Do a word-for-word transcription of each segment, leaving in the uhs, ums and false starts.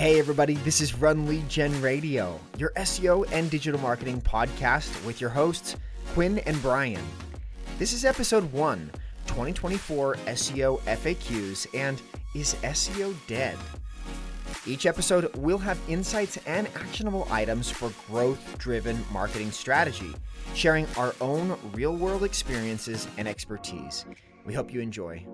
Hey everybody, this is RunLeadGen Radio, your S E O and digital marketing podcast with your hosts, Quinn and Brian. This is episode one, twenty twenty-four S E O F A Qs and Is S E O Dead? Each episode will have insights and actionable items for growth-driven marketing strategy, sharing our own real-world experiences and expertise. We hope you enjoy.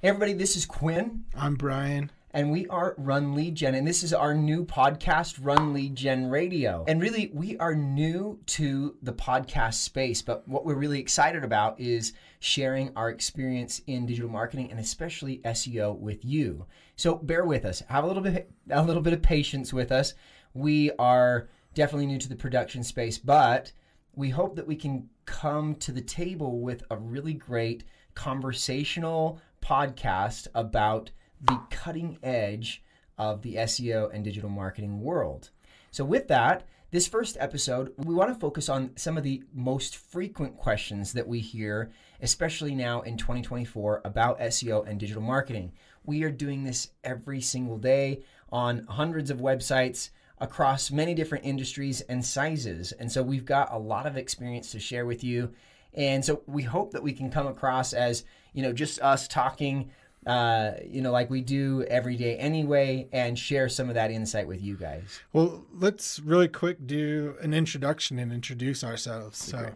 Hey everybody, this is Quinn. I'm Brian. And we are RunLeadGen, and this is our new podcast, RunLeadGen Radio. And really, we are new to the podcast space, but what we're really excited about is sharing our experience in digital marketing and especially S E O with you. So bear with us. Have a little bit, a little bit of patience with us. We are definitely new to the production space, but we hope that we can come to the table with a really great conversational podcast about the cutting edge of the S E O and digital marketing world. So with that, this first episode, we want to focus on some of the most frequent questions that we hear, especially now in twenty twenty-four, about S E O and digital marketing. We are doing this every single day on hundreds of websites across many different industries and sizes. And so we've got a lot of experience to share with you. And so we hope that we can come across as, you know, just us talking, uh, you know, like we do every day anyway, and share some of that insight with you guys. Well, let's really quick do an introduction and introduce ourselves. So okay.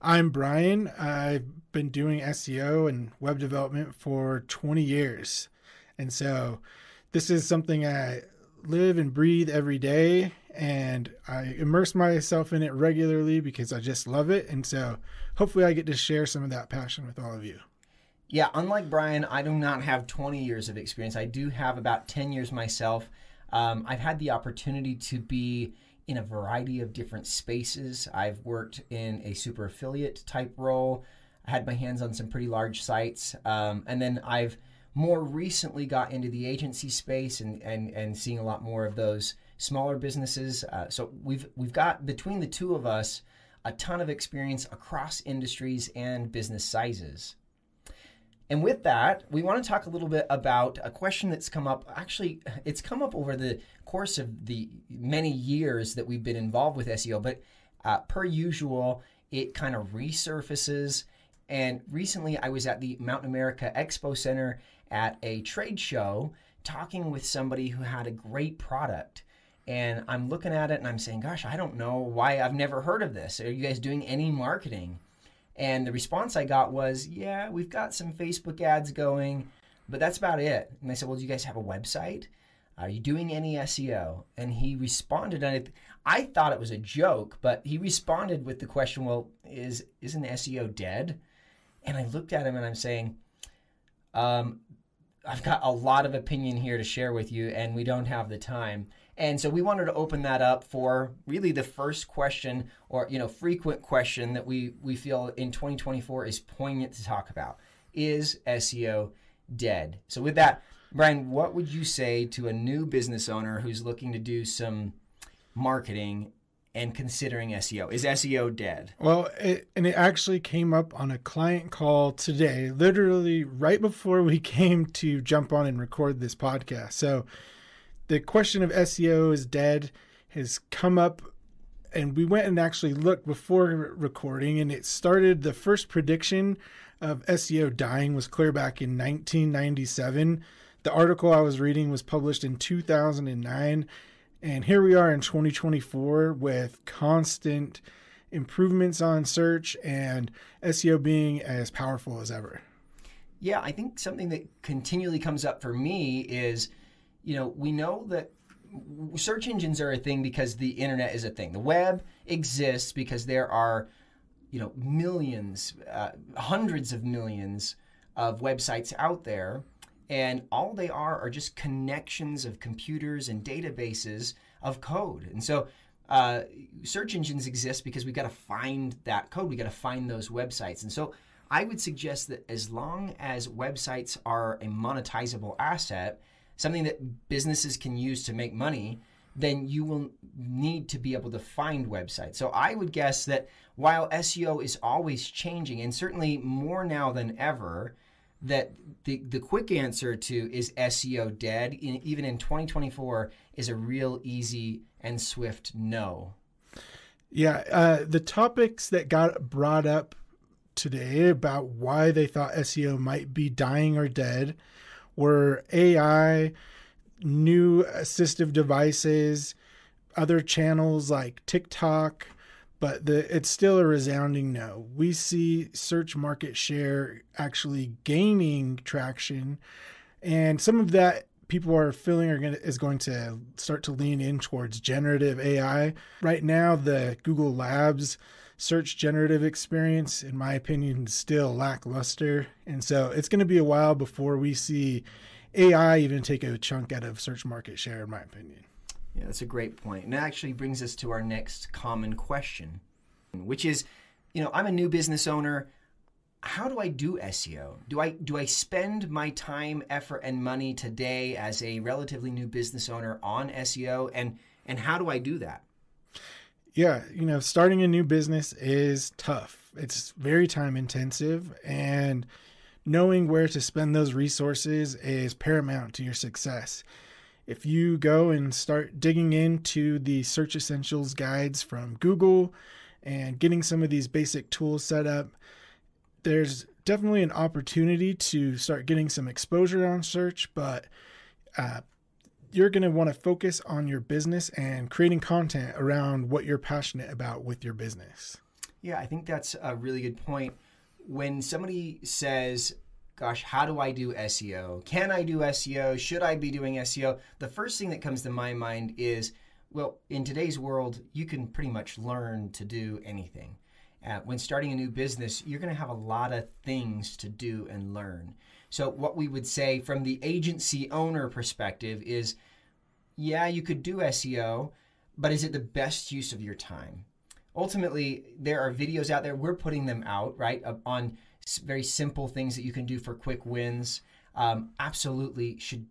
I'm Brian. I've been doing S E O and web development for twenty years. And so this is something I live and breathe every day. And I immerse myself in it regularly because I just love it. And so hopefully I get to share some of that passion with all of you. Yeah, unlike Brian, I do not have twenty years of experience. I do have about ten years myself. Um, I've had the opportunity to be in a variety of different spaces. I've worked in a super affiliate type role. I had my hands on some pretty large sites. Um, and then I've more recently got into the agency space and, and, and seeing a lot more of those smaller businesses. Uh, so we've we've got, between the two of us, a ton of experience across industries and business sizes. And with that, we want to talk a little bit about a question that's come up. Actually, it's come up over the course of the many years that we've been involved with S E O, but uh, per usual, it kind of resurfaces. And recently I was at the Mountain America Expo Center at a trade show talking with somebody who had a great product. And I'm looking at it and I'm saying, gosh, I don't know why I've never heard of this. Are you guys doing any marketing? And the response I got was, yeah, we've got some Facebook ads going, but that's about it. And I said, well, do you guys have a website? Are you doing any S E O? And he responded, and it, I thought it was a joke, but he responded with the question, well, is, isn't S E O dead? And I looked at him and I'm saying, um, I've got a lot of opinion here to share with you, and we don't have the time. And so we wanted to open that up for really the first question, or, you know, frequent question that we, we feel in twenty twenty-four is poignant to talk about. Is S E O dead? So with that, Brian, what would you say to a new business owner who's looking to do some marketing and considering S E O? Is S E O dead? Well, it, and it actually came up on a client call today, literally right before we came to jump on and record this podcast. So the question of S E O is dead has come up, and we went and actually looked before recording, and it started, the first prediction of S E O dying was clear back in nineteen ninety-seven. The article I was reading was published in two thousand nine, and here we are in twenty twenty-four with constant improvements on search and S E O being as powerful as ever. Yeah, I think something that continually comes up for me is, you know, we know that search engines are a thing because the internet is a thing. The web exists because there are, you know, millions, uh, hundreds of millions of websites out there. And all they are are just connections of computers and databases of code. And so uh, search engines exist because we've got to find that code. We've got to find those websites. And so I would suggest that as long as websites are a monetizable asset, something that businesses can use to make money, then you will need to be able to find websites. So I would guess that while S E O is always changing, and certainly more now than ever, that the, the quick answer to is S E O dead, in, even in twenty twenty-four, is a real easy and swift no. Yeah, uh, the topics that got brought up today about why they thought S E O might be dying or dead were A I, new assistive devices, other channels like TikTok, but the, it's still a resounding no. We see search market share actually gaining traction, and some of that people are feeling are going to, is going to start to lean in towards generative A I. Right now, the Google Labs search generative experience, in my opinion, is still lackluster, and so it's going to be a while before we see A I even take a chunk out of search market share, in my opinion. Yeah, that's a great point. And that actually brings us to our next common question, which is, you know, I'm a new business owner. How do I do S E O? Do I do I spend my time, effort, and money today as a relatively new business owner on S E O? And and how do I do that? Yeah, you know, starting a new business is tough. It's very time intensive, and knowing where to spend those resources is paramount to your success. If you go and start digging into the search essentials guides from Google and getting some of these basic tools set up, there's definitely an opportunity to start getting some exposure on search, but uh, you're going to want to focus on your business and creating content around what you're passionate about with your business. Yeah, I think that's a really good point. When somebody says, gosh, how do I do S E O? Can I do S E O? Should I be doing S E O? The first thing that comes to my mind is, well, in today's world, you can pretty much learn to do anything. Uh, when starting a new business, you're going to have a lot of things to do and learn. So what we would say from the agency owner perspective is, yeah, you could do S E O, but is it the best use of your time? Ultimately, there are videos out there. We're putting them out, right, on very simple things that you can do for quick wins. Um, absolutely should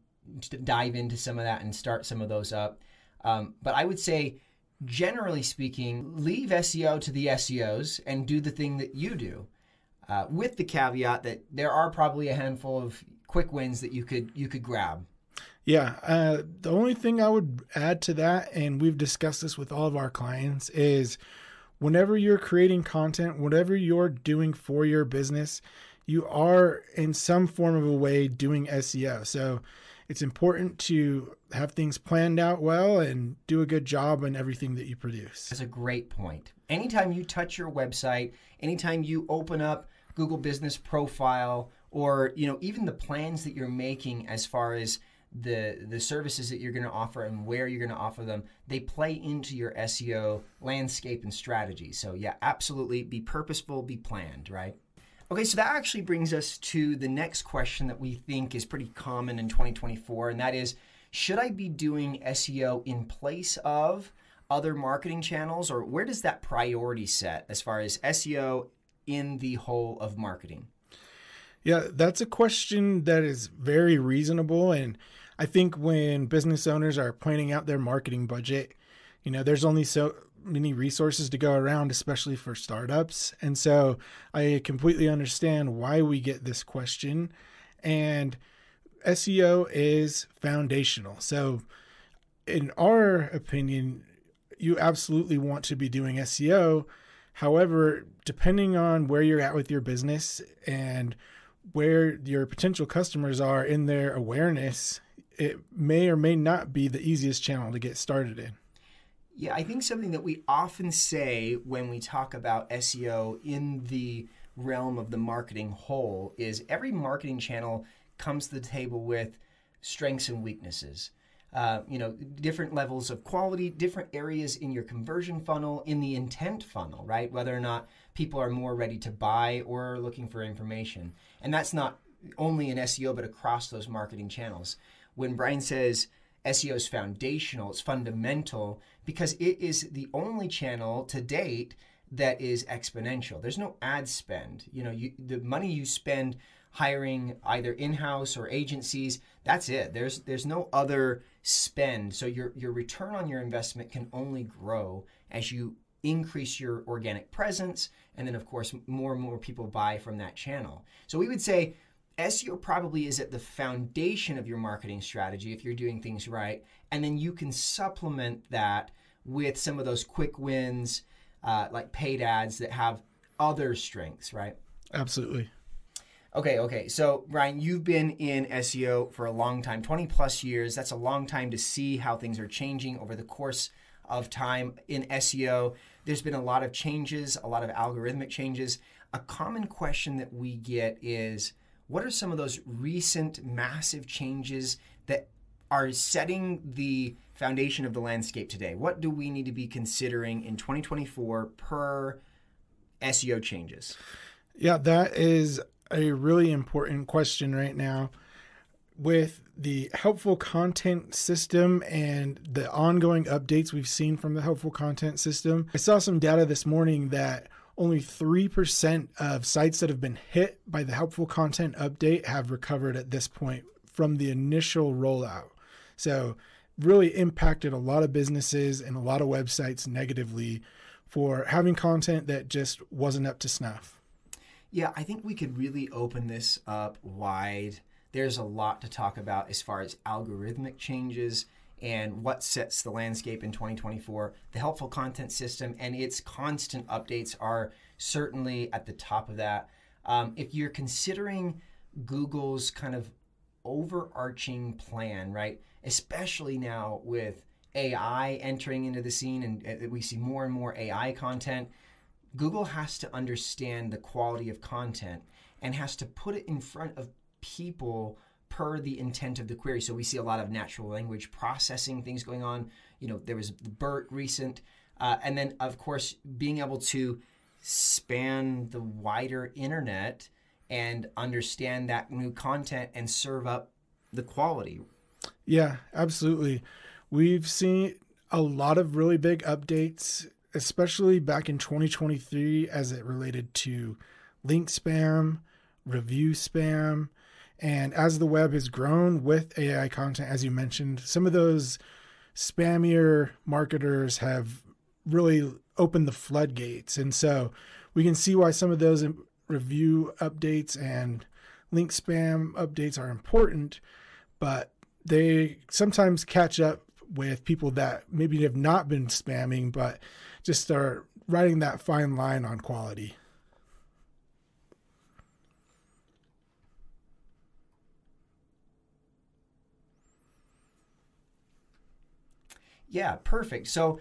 dive into some of that and start some of those up. Um, but I would say, generally speaking, leave S E O to the S E Os and do the thing that you do, uh, with the caveat that there are probably a handful of quick wins that you could you could grab. Yeah. Uh, the only thing I would add to that, and we've discussed this with all of our clients, is whenever you're creating content, whatever you're doing for your business, you are in some form of a way doing S E O. So it's important to have things planned out well and do a good job on everything that you produce. That's a great point. Anytime you touch your website, anytime you open up Google Business Profile, or, you know, even the plans that you're making as far as the the services that you're going to offer and where you're going to offer them, they play into your S E O landscape and strategy. So yeah, absolutely, be purposeful, be planned, right? Okay, so that actually brings us to the next question that we think is pretty common in twenty twenty-four, and that is, should I be doing S E O in place of other marketing channels, or where does that priority set as far as S E O in the whole of marketing? Yeah, that's a question that is very reasonable, and I think when business owners are planning out their marketing budget, you know, there's only so many resources to go around, especially for startups. And so I completely understand why we get this question. And S E O is foundational. So in our opinion, you absolutely want to be doing S E O. However, depending on where you're at with your business and where your potential customers are in their awareness, it may or may not be the easiest channel to get started in. Yeah, I think something that we often say when we talk about S E O in the realm of the marketing whole is every marketing channel comes to the table with strengths and weaknesses. Uh, you know, different levels of quality, different areas in your conversion funnel, in the intent funnel, right? Whether or not people are more ready to buy or looking for information. And that's not only in S E O, but across those marketing channels. When Brian says, S E O is foundational, it's fundamental, because it is the only channel to date that is exponential. There's no ad spend. You know, you, the money you spend hiring either in-house or agencies, that's it. There's there's no other spend. So your your return on your investment can only grow as you increase your organic presence, and then of course more and more people buy from that channel. So we would say S E O probably is at the foundation of your marketing strategy if you're doing things right. And then you can supplement that with some of those quick wins, uh, like paid ads that have other strengths, right? Absolutely. Okay, okay. So, Brian, you've been in S E O for a long time, twenty plus years. That's a long time to see how things are changing over the course of time in S E O. There's been a lot of changes, a lot of algorithmic changes. A common question that we get is, what are some of those recent massive changes that are setting the foundation of the landscape today? What do we need to be considering in twenty twenty-four per S E O changes? Yeah, that is a really important question right now. With the helpful content system and the ongoing updates we've seen from the helpful content system, I saw some data this morning that only three percent of sites that have been hit by the helpful content update have recovered at this point from the initial rollout. So really impacted a lot of businesses and a lot of websites negatively for having content that just wasn't up to snuff. Yeah, I think we could really open this up wide. There's a lot to talk about as far as algorithmic changes and what sets the landscape in twenty twenty-four. The helpful content system and its constant updates are certainly at the top of that. Um, if you're considering Google's kind of overarching plan, right, especially now with A I entering into the scene and uh, we see more and more A I content, Google has to understand the quality of content and has to put it in front of people per the intent of the query. So we see a lot of natural language processing things going on. You know, there was the BERT recent. Uh, and then, of course, being able to span the wider internet and understand that new content and serve up the quality. Yeah, absolutely. We've seen a lot of really big updates, especially back in twenty twenty-three as it related to link spam, review spam. And as the web has grown with A I content, as you mentioned, some of those spammier marketers have really opened the floodgates. And so we can see why some of those review updates and link spam updates are important, but they sometimes catch up with people that maybe have not been spamming, but just are riding that fine line on quality. Yeah, perfect. So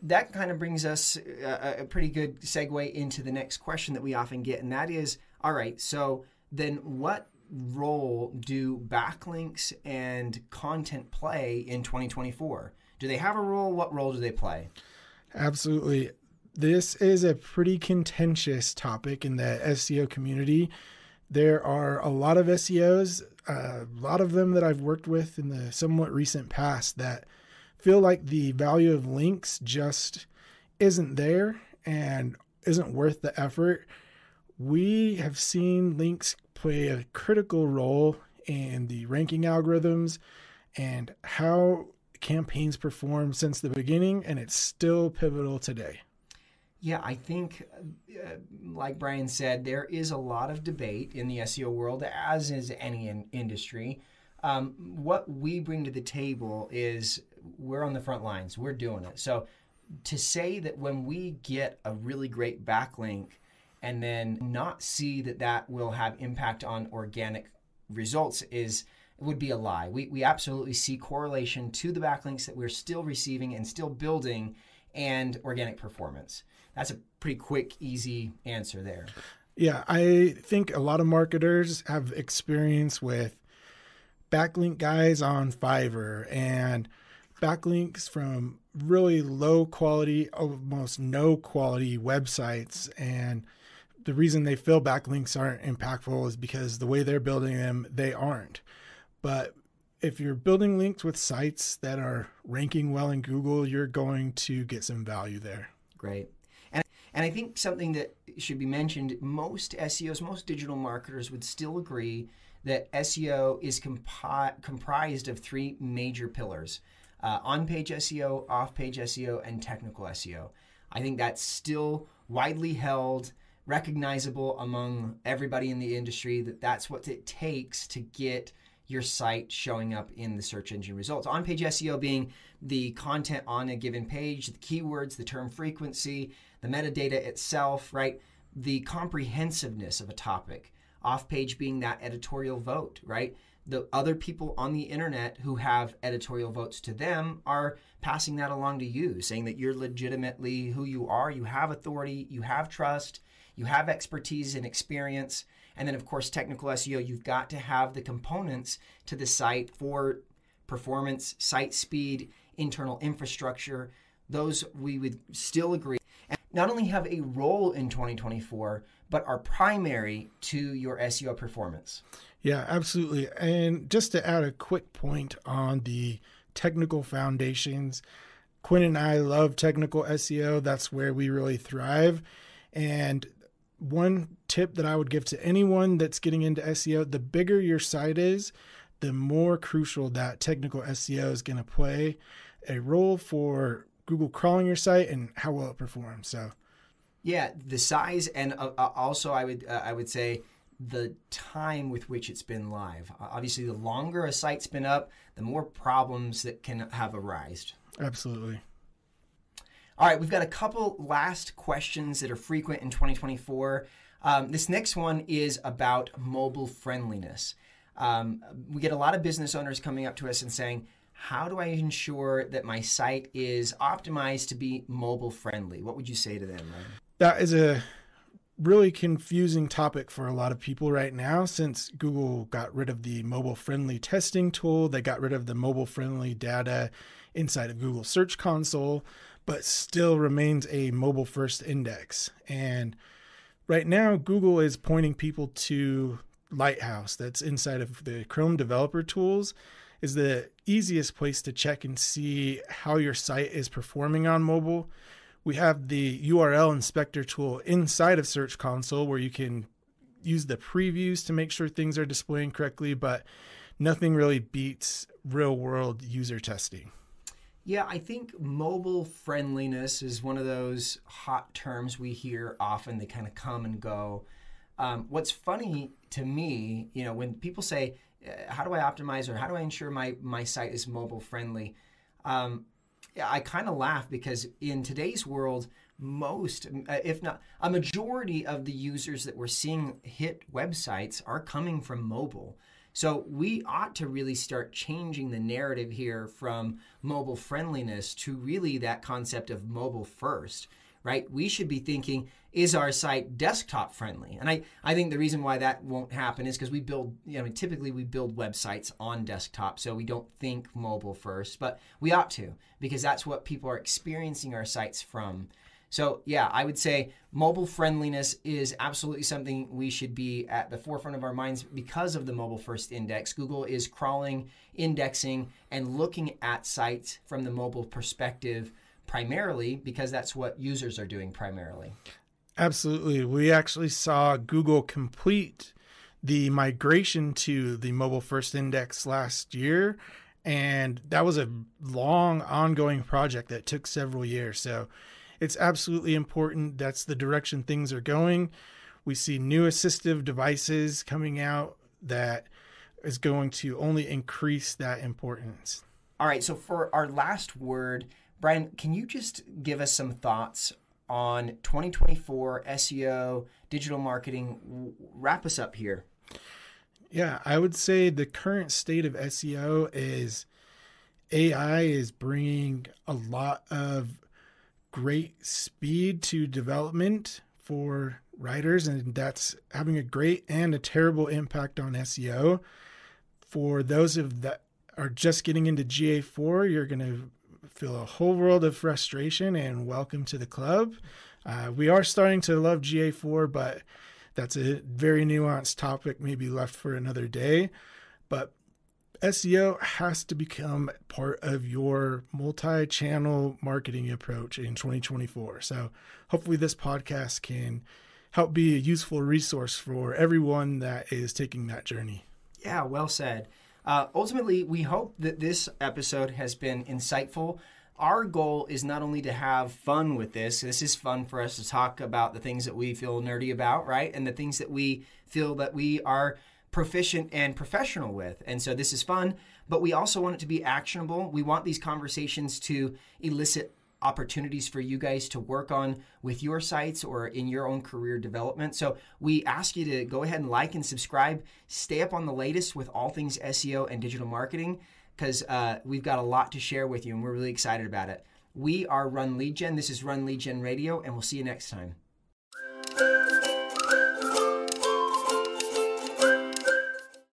that kind of brings us a, a pretty good segue into the next question that we often get, and that is, all right, so then what role do backlinks and content play in twenty twenty-four? Do they have a role? What role do they play? Absolutely. This is a pretty contentious topic in the S E O community. There are a lot of S E Os, a lot of them that I've worked with in the somewhat recent past that feel like the value of links just isn't there and isn't worth the effort. We have seen links play a critical role in the ranking algorithms and how campaigns perform since the beginning, and it's still pivotal today. Yeah, I think, uh, like Brian said, there is a lot of debate in the S E O world, as is any in- industry. Um, what we bring to the table is we're on the front lines. We're doing it. So to say that when we get a really great backlink and then not see that that will have impact on organic results is would be a lie. We, we absolutely see correlation to the backlinks that we're still receiving and still building and organic performance. That's a pretty quick, easy answer there. Yeah, I think a lot of marketers have experience with backlink guys on Fiverr and backlinks from really low quality, almost no quality websites. And the reason they feel backlinks aren't impactful is because the way they're building them, they aren't. But if you're building links with sites that are ranking well in Google, you're going to get some value there. Great. And, and I think something that should be mentioned, most S E Os, most digital marketers would still agree that S E O is compi- comprised of three major pillars. Uh, on-page S E O, off-page S E O, and technical S E O. I think that's still widely held, recognizable among everybody in the industry that that's what it takes to get your site showing up in the search engine results. On-page S E O being the content on a given page, the keywords, the term frequency, the metadata itself, right? The comprehensiveness of a topic. Off-page being that editorial vote, right? The other people on the internet who have editorial votes to them are passing that along to you, saying that you're legitimately who you are, you have authority, you have trust, you have expertise and experience. And then, of course, technical S E O, you've got to have the components to the site for performance, site speed, internal infrastructure. Those we would still agree. And not only have a role in twenty twenty-four, but are primary to your S E O performance. Yeah, absolutely. And just to add a quick point on the technical foundations, Quinn and I love technical S E O. That's where we really thrive. And one tip that I would give to anyone that's getting into S E O, the bigger your site is, the more crucial that technical S E O is going to play a role for Google crawling your site and how well it performs. So, yeah, the size, and uh, also I would uh, I would say the time with which it's been live. Uh, obviously, the longer a site's been up, the more problems that can have arisen. Absolutely. All right, we've got a couple last questions that are frequent in twenty twenty-four. Um, this next one is about mobile friendliness. Um, we get a lot of business owners coming up to us and saying, how do I ensure that my site is optimized to be mobile friendly? What would you say to them, Ryan? That is a really confusing topic for a lot of people right now, since Google got rid of the mobile friendly testing tool. They got rid of the mobile friendly data inside of Google Search Console, but still remains a mobile first index. And right now, Google is pointing people to Lighthouse, that's inside of the Chrome Developer Tools, is the easiest place to check and see how your site is performing on mobile. We have the U R L inspector tool inside of Search Console where you can use the previews to make sure things are displaying correctly, but nothing really beats real world user testing. Yeah, I think mobile friendliness is one of those hot terms we hear often. They kind of come and go. Um, what's funny to me, you know, when people say, how do I optimize or how do I ensure my, my site is mobile friendly? Um, I kind of laugh because in today's world, most, if not a majority of the users that we're seeing hit websites are coming from mobile. So we ought to really start changing the narrative here from mobile friendliness to really that concept of mobile first, right? We should be thinking, is our site desktop friendly? And I, I think the reason why that won't happen is because we build, you know, I mean, typically we build websites on desktop, so we don't think mobile first, but we ought to, because that's what people are experiencing our sites from. So yeah, I would say mobile friendliness is absolutely something we should be at the forefront of our minds because of the mobile first index. Google is crawling, indexing, and looking at sites from the mobile perspective primarily because that's what users are doing primarily. Absolutely. We actually saw Google complete the migration to the mobile first index last year. And that was a long ongoing project that took several years. So it's absolutely important. That's the direction things are going. We see new assistive devices coming out that is going to only increase that importance. All right. So for our last word, Brian, can you just give us some thoughts on twenty twenty-four S E O, digital marketing? Wrap us up here. Yeah, I would say the current state of S E O is A I is bringing a lot of great speed to development for writers, and that's having a great and a terrible impact on S E O. For those of that are just getting into G A four, you're going to feel a whole world of frustration, and welcome to the club. Uh, we are starting to love G A four, but that's a very nuanced topic, maybe left for another day. But S E O has to become part of your multi-channel marketing approach in twenty twenty-four. So hopefully this podcast can help be a useful resource for everyone that is taking that journey. Yeah, well said. Uh, ultimately, we hope that this episode has been insightful Our goal is not only to have fun with this, this is fun for us to talk about the things that we feel nerdy about, right? And the things that we feel that we are proficient and professional with. And so this is fun, but we also want it to be actionable. We want these conversations to elicit opportunities for you guys to work on with your sites or in your own career development. So we ask you to go ahead and like and subscribe, stay up on the latest with all things S E O and digital marketing, because uh, we've got a lot to share with you and we're really excited about it. We are RunLeadGen. This is RunLeadGen Radio, and we'll see you next time.